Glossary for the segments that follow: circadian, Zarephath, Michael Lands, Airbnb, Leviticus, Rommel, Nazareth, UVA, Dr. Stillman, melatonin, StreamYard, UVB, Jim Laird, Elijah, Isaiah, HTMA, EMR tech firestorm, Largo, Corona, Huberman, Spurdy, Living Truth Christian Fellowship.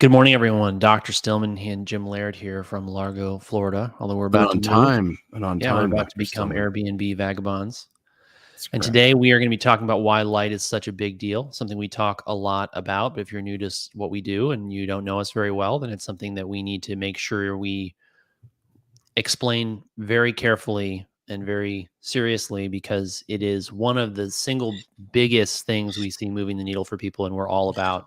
Good morning, everyone. Dr. Stillman and Jim Laird here from Largo, Florida. Although we're about we're about to become Airbnb vagabonds. And today we are going to be talking about why light is such a big deal, something we talk a lot about. But if you're new to what we do and you don't know us very well, then it's something that we need to make sure we explain very carefully and very seriously, because it is one of the single biggest things we see moving the needle for people. And we're all about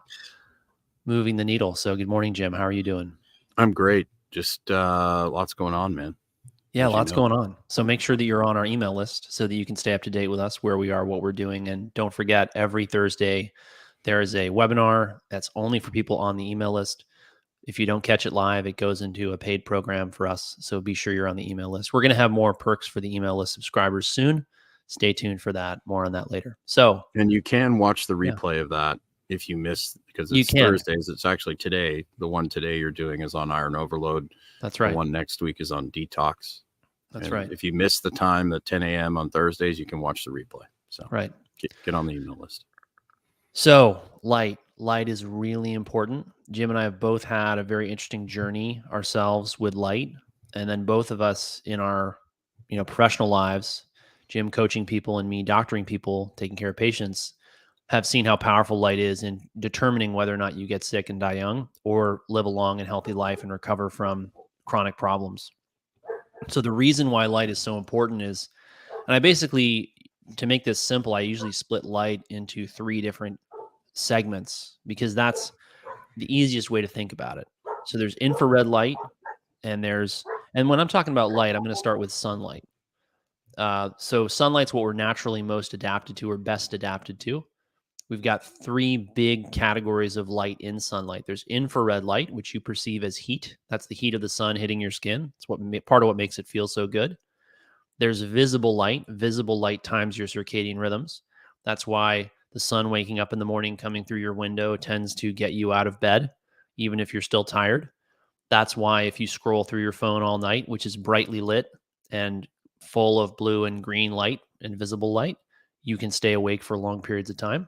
moving the needle. So good morning, Jim. How are you doing? I'm great. Just lots going on, man. Yeah, lots going on. So make sure that you're on our email list so that you can stay up to date with us, where we are, what we're doing. And don't forget, every Thursday, there is a webinar that's only for people on the email list. If you don't catch it live, it goes into a paid program for us. So be sure you're on the email list. We're going to have more perks for the email list subscribers soon. Stay tuned for that. More on that later. So, and you can watch the replay of that if you miss, because it's Thursdays. It's actually today. The one today you're doing is on Iron Overload. That's right. The one next week is on Detox. That's right. If you miss the time, the 10 a.m. on Thursdays, you can watch the replay. So get on the email list. So light is really important. Jim and I have both had a very interesting journey ourselves with light. And then both of us in our, professional lives, Jim coaching people and me doctoring people, taking care of patients, have seen how powerful light is in determining whether or not you get sick and die young or live a long and healthy life and recover from chronic problems. So the reason why light is so important is, and I basically, to make this simple, I usually split light into three different segments because that's the easiest way to think about it. So there's infrared light, and when I'm talking about light, I'm going to start with sunlight. So sunlight's what we're naturally most adapted to or best adapted to. We've got three big categories of light in sunlight. There's infrared light, which you perceive as heat. That's the heat of the sun hitting your skin. It's part of what makes it feel so good. There's visible light. Visible light times your circadian rhythms. That's why the sun waking up in the morning, coming through your window, tends to get you out of bed, even if you're still tired. That's why if you scroll through your phone all night, which is brightly lit and full of blue and green light and visible light, you can stay awake for long periods of time.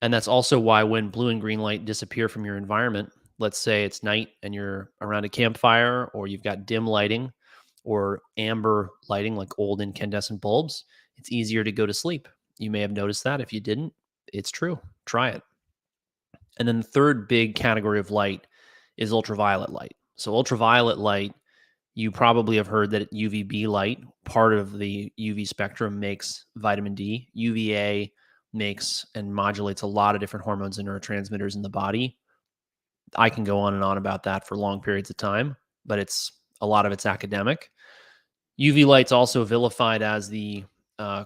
And that's also why when blue and green light disappear from your environment, let's say it's night and you're around a campfire or you've got dim lighting or amber lighting like old incandescent bulbs, it's easier to go to sleep. You may have noticed that. If you didn't, it's true. Try it. And then the third big category of light is ultraviolet light. So ultraviolet light, you probably have heard that UVB light, part of the UV spectrum, makes vitamin D. UVA makes and modulates a lot of different hormones and neurotransmitters in the body. I can go on and on about that for long periods of time, but a lot of it's academic. UV light's also vilified as the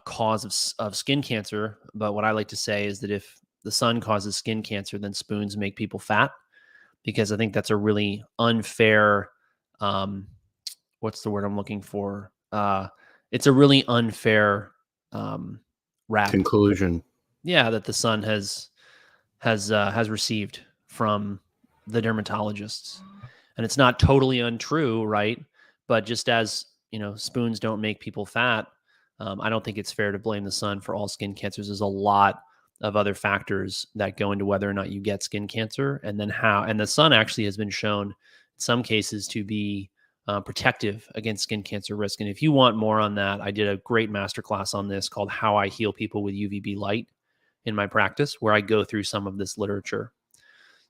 cause of skin cancer, but what I like to say is that if the sun causes skin cancer, then spoons make people fat, because I think that's a really unfair, it's a really unfair conclusion. Yeah, that the sun has received from the dermatologists. And it's not totally untrue, right? But just as, spoons don't make people fat, I don't think it's fair to blame the sun for all skin cancers. There's a lot of other factors that go into whether or not you get skin cancer, and then how. And the sun actually has been shown in some cases to be protective against skin cancer risk. And if you want more on that, I did a great masterclass on this called How I Heal People with UVB Light in my practice, where I go through some of this literature.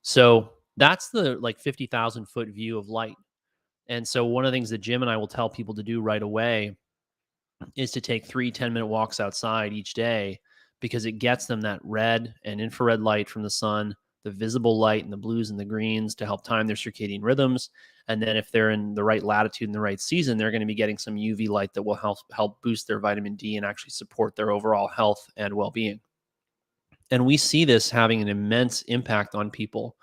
So that's the 50,000 foot view of light. And so one of the things that Jim and I will tell people to do right away is to take 3 10-minute walks outside each day, because it gets them that red and infrared light from the sun, the visible light and the blues and the greens to help time their circadian rhythms. And then if they're in the right latitude and the right season, they're going to be getting some UV light that will help boost their vitamin D and actually support their overall health and well-being. And we see this having an immense impact on people.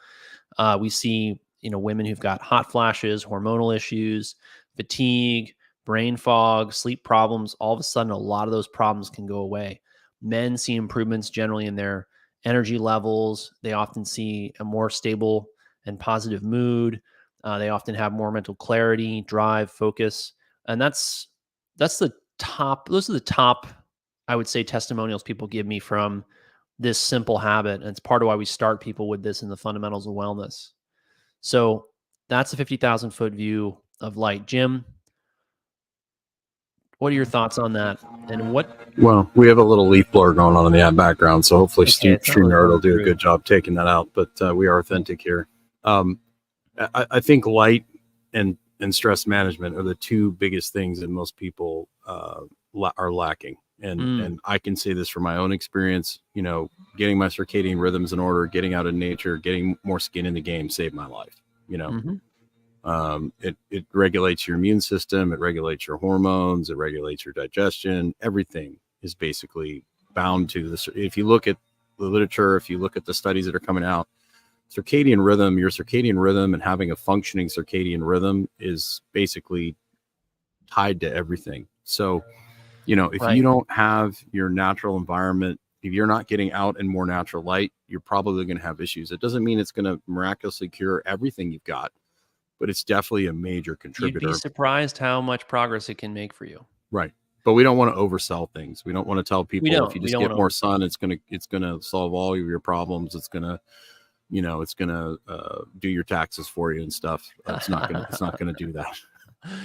We see, women who've got hot flashes, hormonal issues, fatigue, brain fog, sleep problems. All of a sudden, a lot of those problems can go away. Men see improvements generally in their energy levels. They often see a more stable and positive mood. They often have more mental clarity, drive, focus. And those are the top, I would say, testimonials people give me from this simple habit. And it's part of why we start people with this in the fundamentals of wellness. So that's a 50,000 foot view of light. Jim, what are your thoughts on that? And what? Well, we have a little leaf blur going on in the background, so hopefully StreamYard will do a good job taking that out, but we are authentic here. I think light and stress management are the two biggest things that most people are lacking. And I can say this from my own experience, you know, getting my circadian rhythms in order, getting out in nature, getting more skin in the game saved my life. You know, it regulates your immune system. It regulates your hormones. It regulates your digestion. Everything is basically bound to this. If you look at the literature, if you look at the studies that are coming out, circadian rhythm, your circadian rhythm and having a functioning circadian rhythm is basically tied to everything. So, you know, if you don't have your natural environment, if you're not getting out in more natural light, you're probably going to have issues. It doesn't mean it's going to miraculously cure everything you've got, but it's definitely a major contributor. You'd be surprised how much progress it can make for you. Right. But we don't want to oversell things. We don't want to tell people if you just get more sun, it's going to solve all of your problems. It's going to do your taxes for you and stuff. It's not going to do that.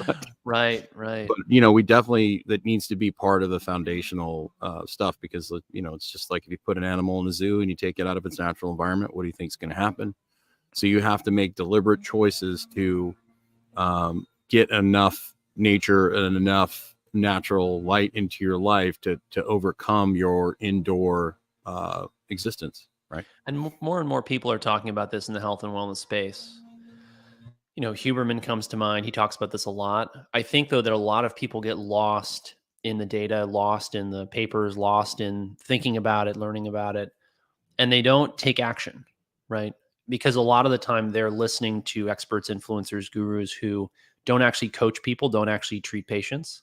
But, right. But, you know, that needs to be part of the foundational stuff, because, you know, it's just like if you put an animal in a zoo and you take it out of its natural environment, what do you think is going to happen? So you have to make deliberate choices to get enough nature and enough natural light into your life to overcome your indoor existence. Right. And more people are talking about this in the health and wellness space. You know, Huberman comes to mind. He talks about this a lot. I think, though, that a lot of people get lost in the data, lost in the papers, lost in thinking about it, learning about it, and they don't take action, right? Because a lot of the time they're listening to experts, influencers, gurus who don't actually coach people, don't actually treat patients.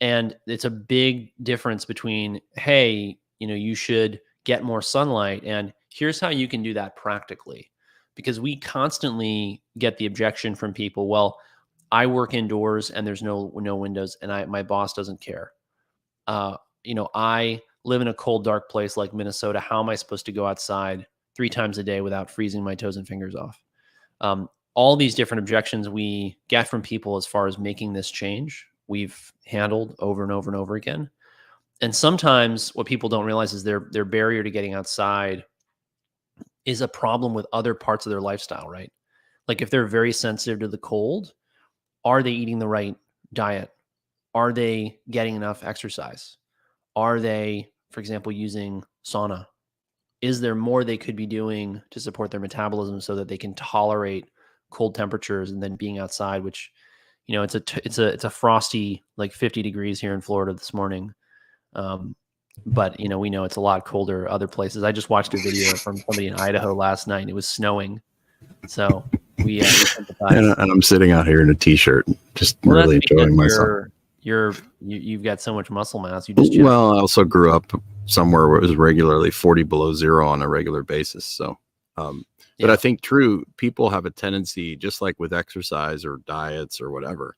And it's a big difference between, hey, you know, you should get more sunlight, and here's how you can do that practically. Because we constantly get the objection from people, well, I work indoors and there's no windows, and my boss doesn't care. You know, I live in a cold, dark place like Minnesota. How am I supposed to go outside 3 times a day without freezing my toes and fingers off? All these different objections we get from people as far as making this change, we've handled over and over and over again. And sometimes what people don't realize is their barrier to getting outside is a problem with other parts of their lifestyle, right? Like if they're very sensitive to the cold, are they eating the right diet? Are they getting enough exercise? Are they, for example, using sauna? Is there more they could be doing to support their metabolism so that they can tolerate cold temperatures and then being outside, which, you know, it's a frosty, like 50 degrees here in Florida this morning. But, you know, we know it's a lot colder other places. I just watched a video from somebody in Idaho last night, and it was snowing. So we sympathize. And I'm sitting out here in a t-shirt, just really enjoying myself. You've got so much muscle mass. Well, I also grew up somewhere where it was regularly 40 below zero on a regular basis. So, but I think people have a tendency, just like with exercise or diets or whatever,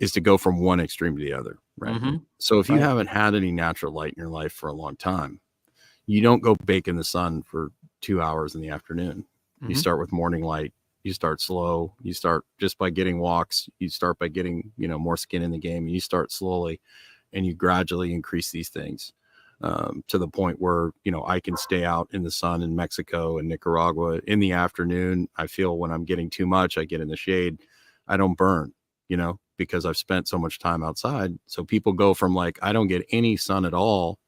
is to go from one extreme to the other, right? Mm-hmm. So if you haven't had any natural light in your life for a long time, you don't go bake in the sun for 2 hours in the afternoon. Mm-hmm. You start with morning light. You start slow. You start just by getting walks. You start by getting, you know, more skin in the game. You start slowly, and you gradually increase these things to the point where, you know, I can stay out in the sun in Mexico and Nicaragua in the afternoon. I feel when I'm getting too much, I get in the shade. I don't burn, you know, because I've spent so much time outside. So people go from like, I don't get any sun at all.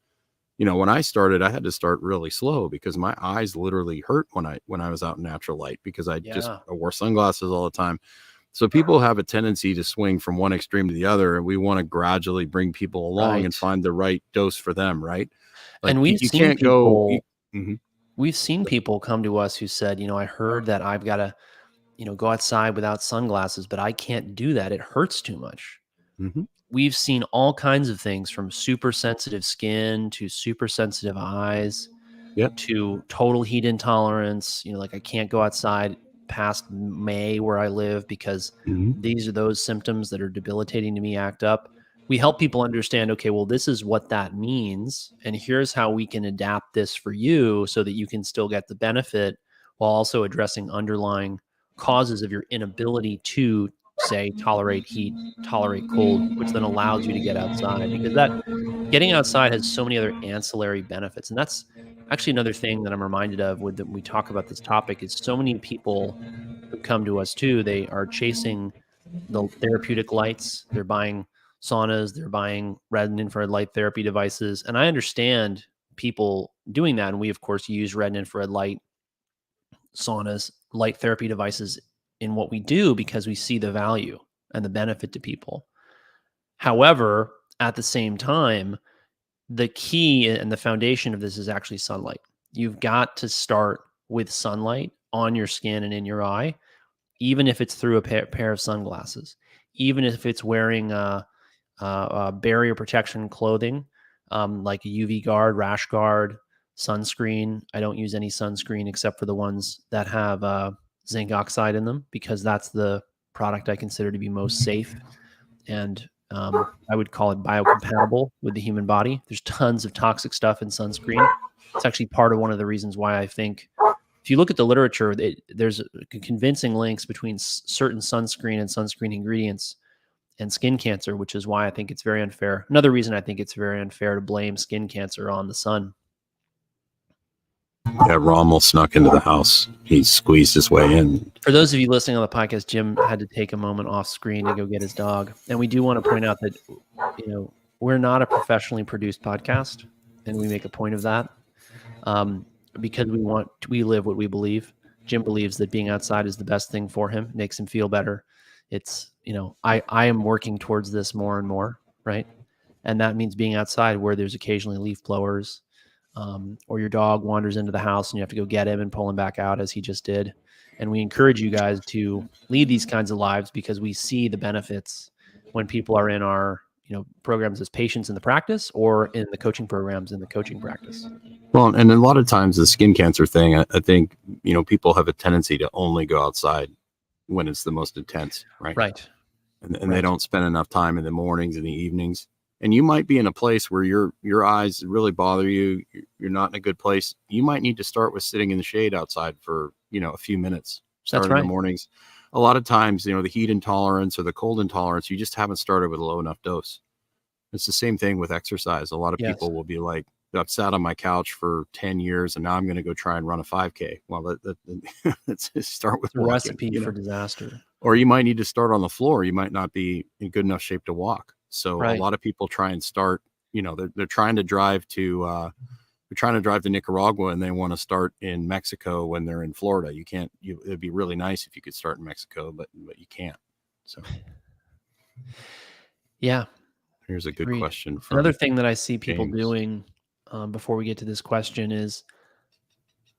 You know, when I started, I had to start really slow because my eyes literally hurt when I was out in natural light, because I wore sunglasses all the time. So people have a tendency to swing from one extreme to the other, and we want to gradually bring people along and find the right dose for them. Right. Like, and we've seen people come to us who said, you know, I heard that I've got to, you know, go outside without sunglasses, but I can't do that. It hurts too much. Mm-hmm. We've seen all kinds of things, from super sensitive skin to super sensitive eyes to total heat intolerance. You know, like I can't go outside past May where I live because these are those symptoms that are debilitating to me act up. we help people understand, okay, well, this is what that means, and here's how we can adapt this for you so that you can still get the benefit while also addressing underlying causes of your inability to, say, tolerate heat, tolerate cold, which then allows you to get outside, because that getting outside has so many other ancillary benefits. And that's actually another thing that I'm reminded of when we talk about this topic is so many people who come to us too, they are chasing the therapeutic lights, they're buying saunas, they're buying red and infrared light therapy devices. And I understand people doing that. And we of course use red and infrared light, saunas, light therapy devices in what we do because we see the value and the benefit to people. However, at the same time, the key and the foundation of this is actually sunlight. You've got to start with sunlight on your skin and in your eye, even if it's through a pair of sunglasses, even if it's wearing barrier protection clothing, like a UV guard, rash guard, sunscreen. I don't use any sunscreen except for the ones that have zinc oxide in them, because that's the product I consider to be most safe. And I would call it biocompatible with the human body. There's tons of toxic stuff in sunscreen. It's actually part of one of the reasons why I think, if you look at the literature, there's convincing links between certain sunscreen and sunscreen ingredients and skin cancer, which is why I think it's very unfair. Another reason I think it's very unfair to blame skin cancer on the sun. Yeah, Rommel snuck into the house. He squeezed his way in. For those of you listening on the podcast, Jim had to take a moment off screen to go get his dog. And we do want to point out that, you know, we're not a professionally produced podcast, and we make a point of that because we live what we believe. Jim believes that being outside is the best thing for him, makes him feel better. It's, you know, I am working towards this more and more, right? And that means being outside where there's occasionally leaf blowers, or your dog wanders into the house and you have to go get him and pull him back out as he just did. And we encourage you guys to lead these kinds of lives because we see the benefits when people are in our, you know, programs as patients in the practice or in the coaching programs in the coaching practice. Well, and a lot of times the skin cancer thing, I think, you know, people have a tendency to only go outside when it's the most intense, right? Right. And right. They don't spend enough time in the mornings and the evenings. And you might be in a place where your eyes really bother you. You're not in a good place. You might need to start with sitting in the shade outside for, you know, a few minutes. Starting right. In the mornings. A lot of times, you know, the heat intolerance or the cold intolerance, you just haven't started with a low enough dose. It's the same thing with exercise. A lot of people will be like, I've sat on my couch for 10 years and now I'm going to go try and run a 5K. Well, let's just start with a recipe for disaster. Or you might need to start on the floor. You might not be in good enough shape to walk. So right. A lot of people try and start, you know, they're trying to drive to, Nicaragua and they want to start in Mexico when they're in Florida. You can't, it'd be really nice if you could start in Mexico, but you can't. So. Yeah. Here's a good question. Another thing that I see people doing before we get to this question is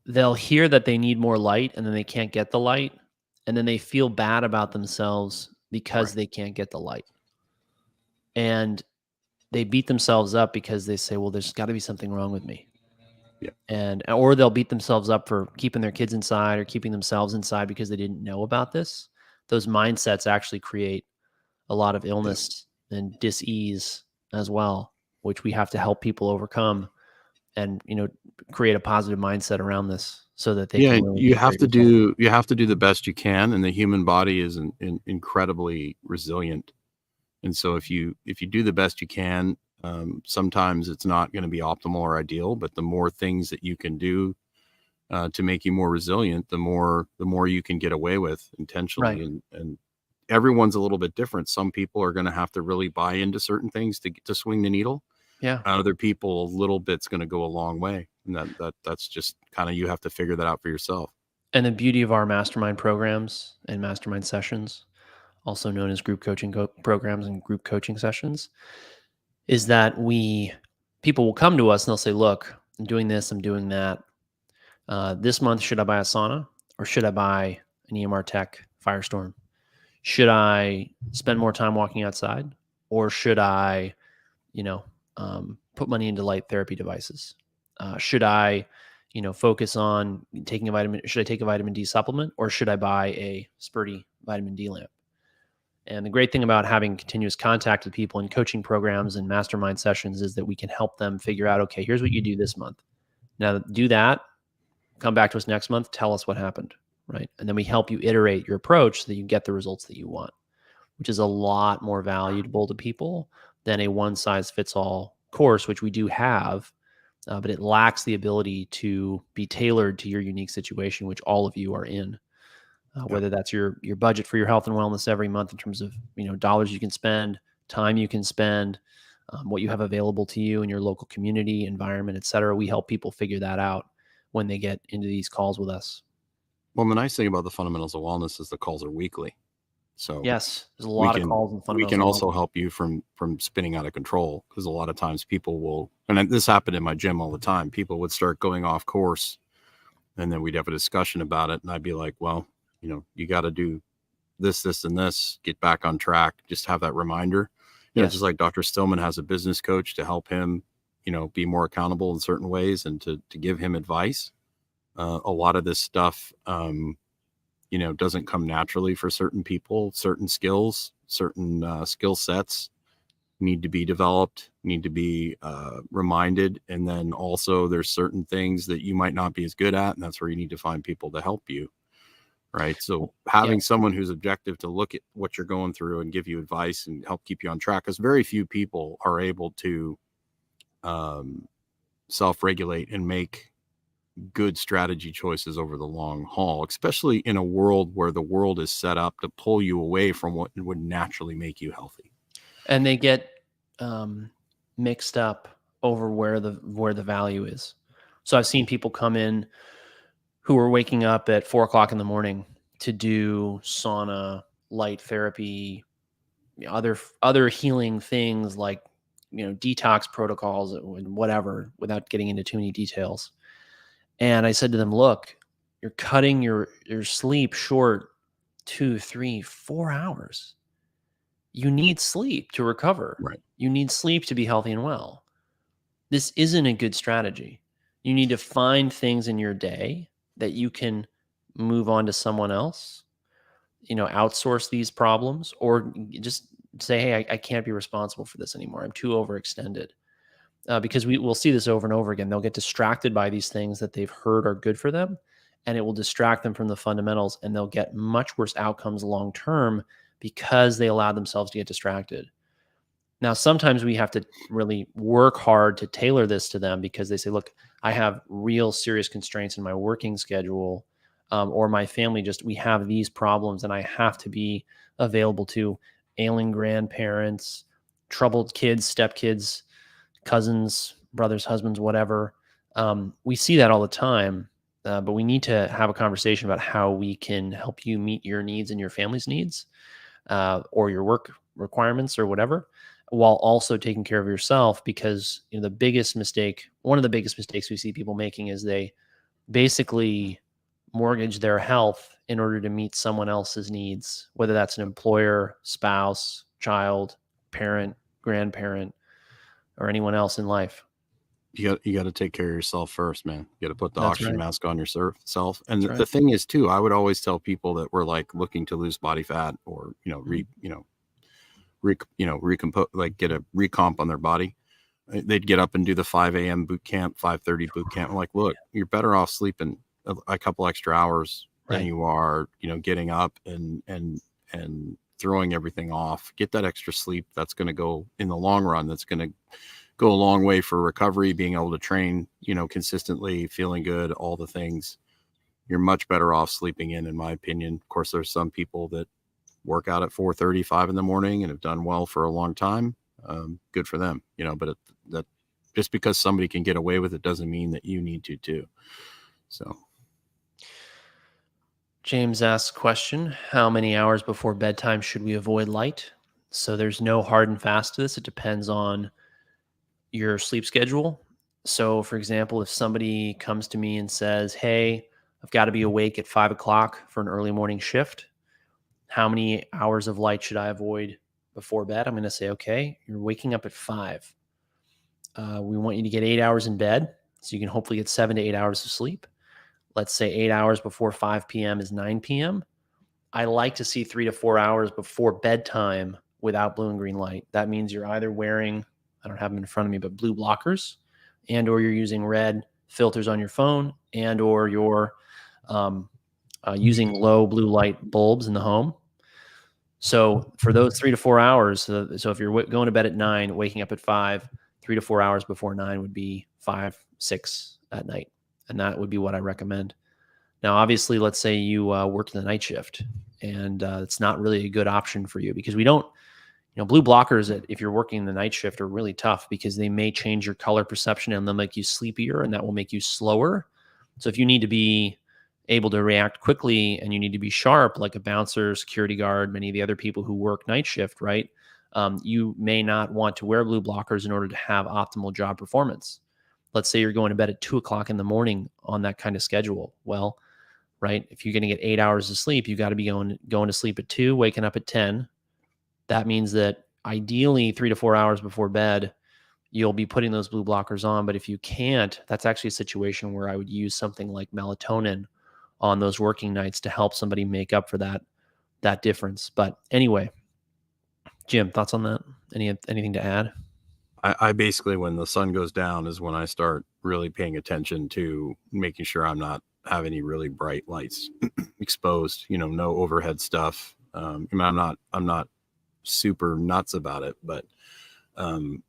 they'll hear that they need more light and then they can't get the light. And then they feel bad about themselves because right. They can't get the light. And they beat themselves up because they say, well, there's got to be something wrong with me. Yeah. Or they'll beat themselves up for keeping their kids inside or keeping themselves inside because they didn't know about this. Those mindsets actually create a lot of illness and dis-ease as well, which we have to help people overcome and, you know, create a positive mindset around this so that they can really you have to do the best you can. And the human body is incredibly resilient. And so if you do the best you can, sometimes it's not going to be optimal or ideal, but the more things that you can do to make you more resilient, the more you can get away with intentionally. Right. And everyone's a little bit different. Some people are going to have to really buy into certain things to swing the needle. Yeah. Other people, a little bit's going to go a long way. And that's just kind of, you have to figure that out for yourself. And the beauty of our mastermind programs and mastermind sessions, also known as group coaching programs and group coaching sessions, is that people will come to us and they'll say, look, I'm doing this, I'm doing that. This month, should I buy a sauna or should I buy an EMR tech firestorm? Should I spend more time walking outside or should I, you know, put money into light therapy devices? Should I, you know, focus on taking a vitamin? Should I take a vitamin D supplement or should I buy a Spurdy vitamin D lamp? And the great thing about having continuous contact with people in coaching programs and mastermind sessions is that we can help them figure out, okay, here's what you do this month. Now do that, come back to us next month, tell us what happened, right? And then we help you iterate your approach so that you get the results that you want, which is a lot more valuable to people than a one-size-fits-all course, which we do have, but it lacks the ability to be tailored to your unique situation, which all of you are in. Whether that's your budget for your health and wellness every month in terms of, you know, dollars you can spend, time you can spend, what you have available to you in your local community, environment, et cetera. We help people figure that out when they get into these calls with us. Well, the nice thing about the fundamentals of wellness is the calls are weekly. So yes, there's a lot of calls and fundamentals. We can also help you from spinning out of control, because a lot of times people will, and this happened in my gym all the time, people would start going off course, and then we'd have a discussion about it. And I'd be like, well, you know, you got to do this, this, and this, get back on track. Just have that reminder. You know, just like Dr. Stillman has a business coach to help him, you know, be more accountable in certain ways and to give him advice. A lot of this stuff, you know, doesn't come naturally for certain people. Certain skills, certain skill sets need to be developed, need to be reminded. And then also there's certain things that you might not be as good at, and that's where you need to find people to help you. Right. So having someone who's objective to look at what you're going through and give you advice and help keep you on track, because very few people are able to self-regulate and make good strategy choices over the long haul, especially in a world where the world is set up to pull you away from what would naturally make you healthy. And they get mixed up over where the value is. So I've seen people come in who are waking up at 4 o'clock in the morning to do sauna, light therapy, other healing things like, you know, detox protocols and whatever, without getting into too many details. And I said to them, look, you're cutting your sleep short 2, 3, 4 hours. You need sleep to recover. Right. You need sleep to be healthy and well. This isn't a good strategy. You need to find things in your day that you can move on to someone else, you know, outsource these problems, or just say, hey, I can't be responsible for this anymore. I'm too overextended. Because we'll see this over and over again. They'll get distracted by these things that they've heard are good for them, and it will distract them from the fundamentals, and they'll get much worse outcomes long-term because they allow themselves to get distracted. Now, sometimes we have to really work hard to tailor this to them, because they say, look, I have real serious constraints in my working schedule, or my family, we have these problems, and I have to be available to ailing grandparents, troubled kids, stepkids, cousins, brothers, husbands, whatever. We see that all the time, but we need to have a conversation about how we can help you meet your needs and your family's needs, or your work requirements or whatever, while also taking care of yourself. Because, you know, one of the biggest mistakes we see people making is they basically mortgage their health in order to meet someone else's needs, whether that's an employer, spouse, child, parent, grandparent, or anyone else in life. You got to take care of yourself first, man. You got to put the oxygen mask on yourself. And the thing is too, I would always tell people that we're like looking to lose body fat, or, you know, recompose, like get a recomp on their body. They'd get up and do the 5 a.m. boot camp, 5:30 boot camp. I'm like, look, you're better off sleeping a couple extra hours than you are, you know, getting up and throwing everything off. Get that extra sleep. That's going to go in the long run. That's going to go a long way for recovery, being able to train, you know, consistently, feeling good, all the things. You're much better off sleeping in my opinion. Of course, there's some people that work out at 4:35 in the morning and have done well for a long time. Good for them, you know, but that just because somebody can get away with it doesn't mean that you need to too. So James asks a question, how many hours before bedtime should we avoid light? So there's no hard and fast to this. It depends on your sleep schedule. So for example, if somebody comes to me and says, hey, I've got to be awake at 5 o'clock for an early morning shift, how many hours of light should I avoid before bed? I'm going to say, okay, you're waking up at 5. We want you to get 8 hours in bed, so you can hopefully get 7 to 8 hours of sleep. Let's say 8 hours before 5 p.m. is 9 p.m. I like to see 3 to 4 hours before bedtime without blue and green light. That means you're either wearing, I don't have them in front of me, but blue blockers, and or you're using red filters on your phone, and or you're using low blue light bulbs in the home. So for those 3 to 4 hours, so if you're going to bed at 9, waking up at 5, 3 to 4 hours before 9 would be 5, 6 at night. And that would be what I recommend. Now, obviously, let's say you work the night shift and it's not really a good option for you, because we don't, you know, blue blockers that if you're working the night shift are really tough because they may change your color perception and they'll make you sleepier and that will make you slower. So if you need to be able to react quickly and you need to be sharp like a bouncer, security guard, many of the other people who work night shift, right? You may not want to wear blue blockers in order to have optimal job performance. Let's say you're going to bed at 2 o'clock in the morning on that kind of schedule. Well, right, if you're going to get 8 hours of sleep, you got to be going to sleep at 2, waking up at 10. That means that ideally 3 to 4 hours before bed, you'll be putting those blue blockers on. But if you can't, that's actually a situation where I would use something like melatonin on those working nights to help somebody make up for that difference. But anyway, Jim, thoughts on that? Anything to add? I basically, when the sun goes down is when I start really paying attention to making sure I'm not have any really bright lights exposed, you know, no overhead stuff. I'm not super nuts about it, but you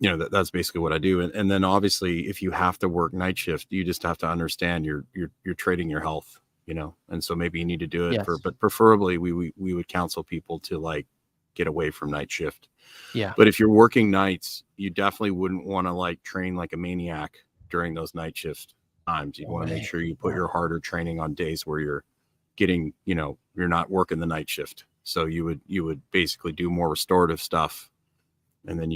know, that's basically what I do. And then obviously if you have to work night shift, you just have to understand you're trading your health, you know? And so maybe you need to do it but preferably we would counsel people to like get away from night shift. Yeah. But if you're working nights, you definitely wouldn't want to like train like a maniac during those night shift times. You want to make sure you put your harder training on days where you're getting, you know, you're not working the night shift. So you would basically do more restorative stuff. And then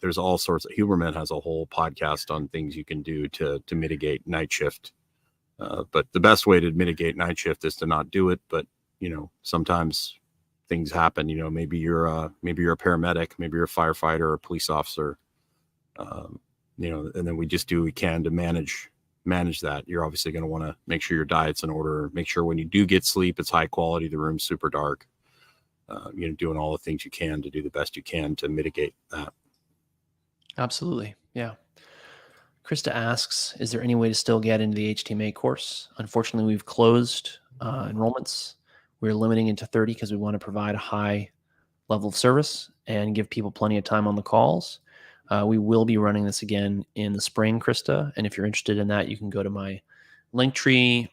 there's all sorts of, Huberman has a whole podcast on things you can do to mitigate night shift. But the best way to mitigate night shift is to not do it. But, you know, sometimes things happen, you know, maybe you're a paramedic, maybe you're a firefighter or a police officer, you know, and then we just do what we can to manage that. You're obviously going to want to make sure your diet's in order, make sure when you do get sleep, it's high quality, the room's super dark. You know, doing all the things you can to do the best you can to mitigate that. Absolutely. Yeah. Krista asks, is there any way to still get into the HTMA course? Unfortunately, we've closed enrollments. We're limiting it to 30 because we want to provide a high level of service and give people plenty of time on the calls. We will be running this again in the spring, Krista. And if you're interested in that, you can go to my Linktree,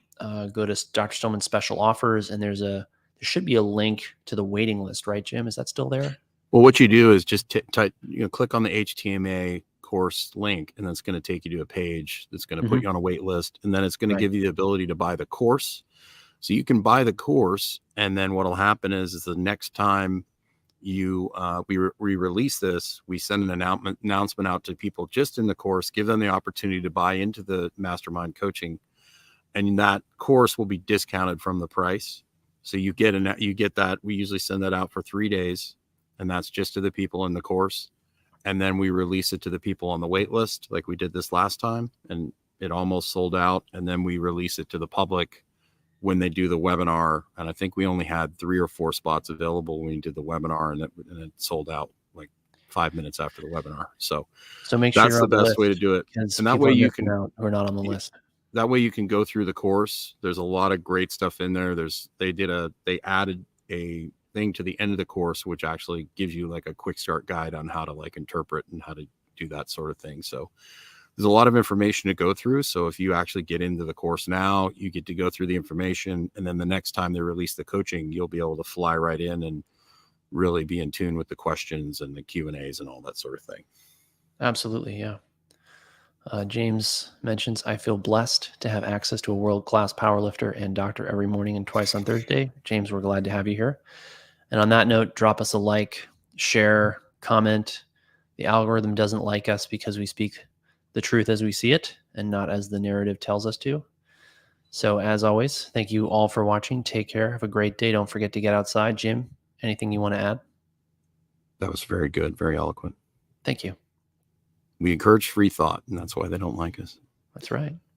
go to Dr. Stillman special offers, and there should be a link to the waiting list, right, Jim? Is that still there? Well, what you do is just type, you know, click on the HTMA course link, and that's going to take you to a page that's going to put you on a wait list. And then it's going to give you the ability to buy the course. So you can buy the course. And then what'll happen is the next time you, we release this, we send an announcement out to people just in the course, give them the opportunity to buy into the mastermind coaching. And that course will be discounted from the price. So you get that. We usually send that out for 3 days, and that's just to the people in the course. And then we release it to the people on the wait list, like we did this last time, and it almost sold out. And then we release it to the public when they do the webinar. And I think we only had 3 or 4 spots available when we did the webinar, and it sold out like 5 minutes after the webinar. So make sure that's the best way to do it. And that way you can, we're not on the list. That way you can go through the course. There's a lot of great stuff in there. They added a thing to the end of the course, which actually gives you like a quick start guide on how to like interpret and how to do that sort of thing. So there's a lot of information to go through. So if you actually get into the course now, you get to go through the information. And then the next time they release the coaching, you'll be able to fly right in and really be in tune with the questions and the Q&As and all that sort of thing. Absolutely. Yeah. James mentions, I feel blessed to have access to a world-class powerlifter and doctor every morning and twice on Thursday. James, we're glad to have you here. And on that note, drop us a like, share, comment. The algorithm doesn't like us because we speak the truth as we see it and not as the narrative tells us to. So as always, thank you all for watching. Take care. Have a great day. Don't forget to get outside. Jim, anything you want to add? That was very good. Very eloquent. Thank you. We encourage free thought, and that's why they don't like us. That's right.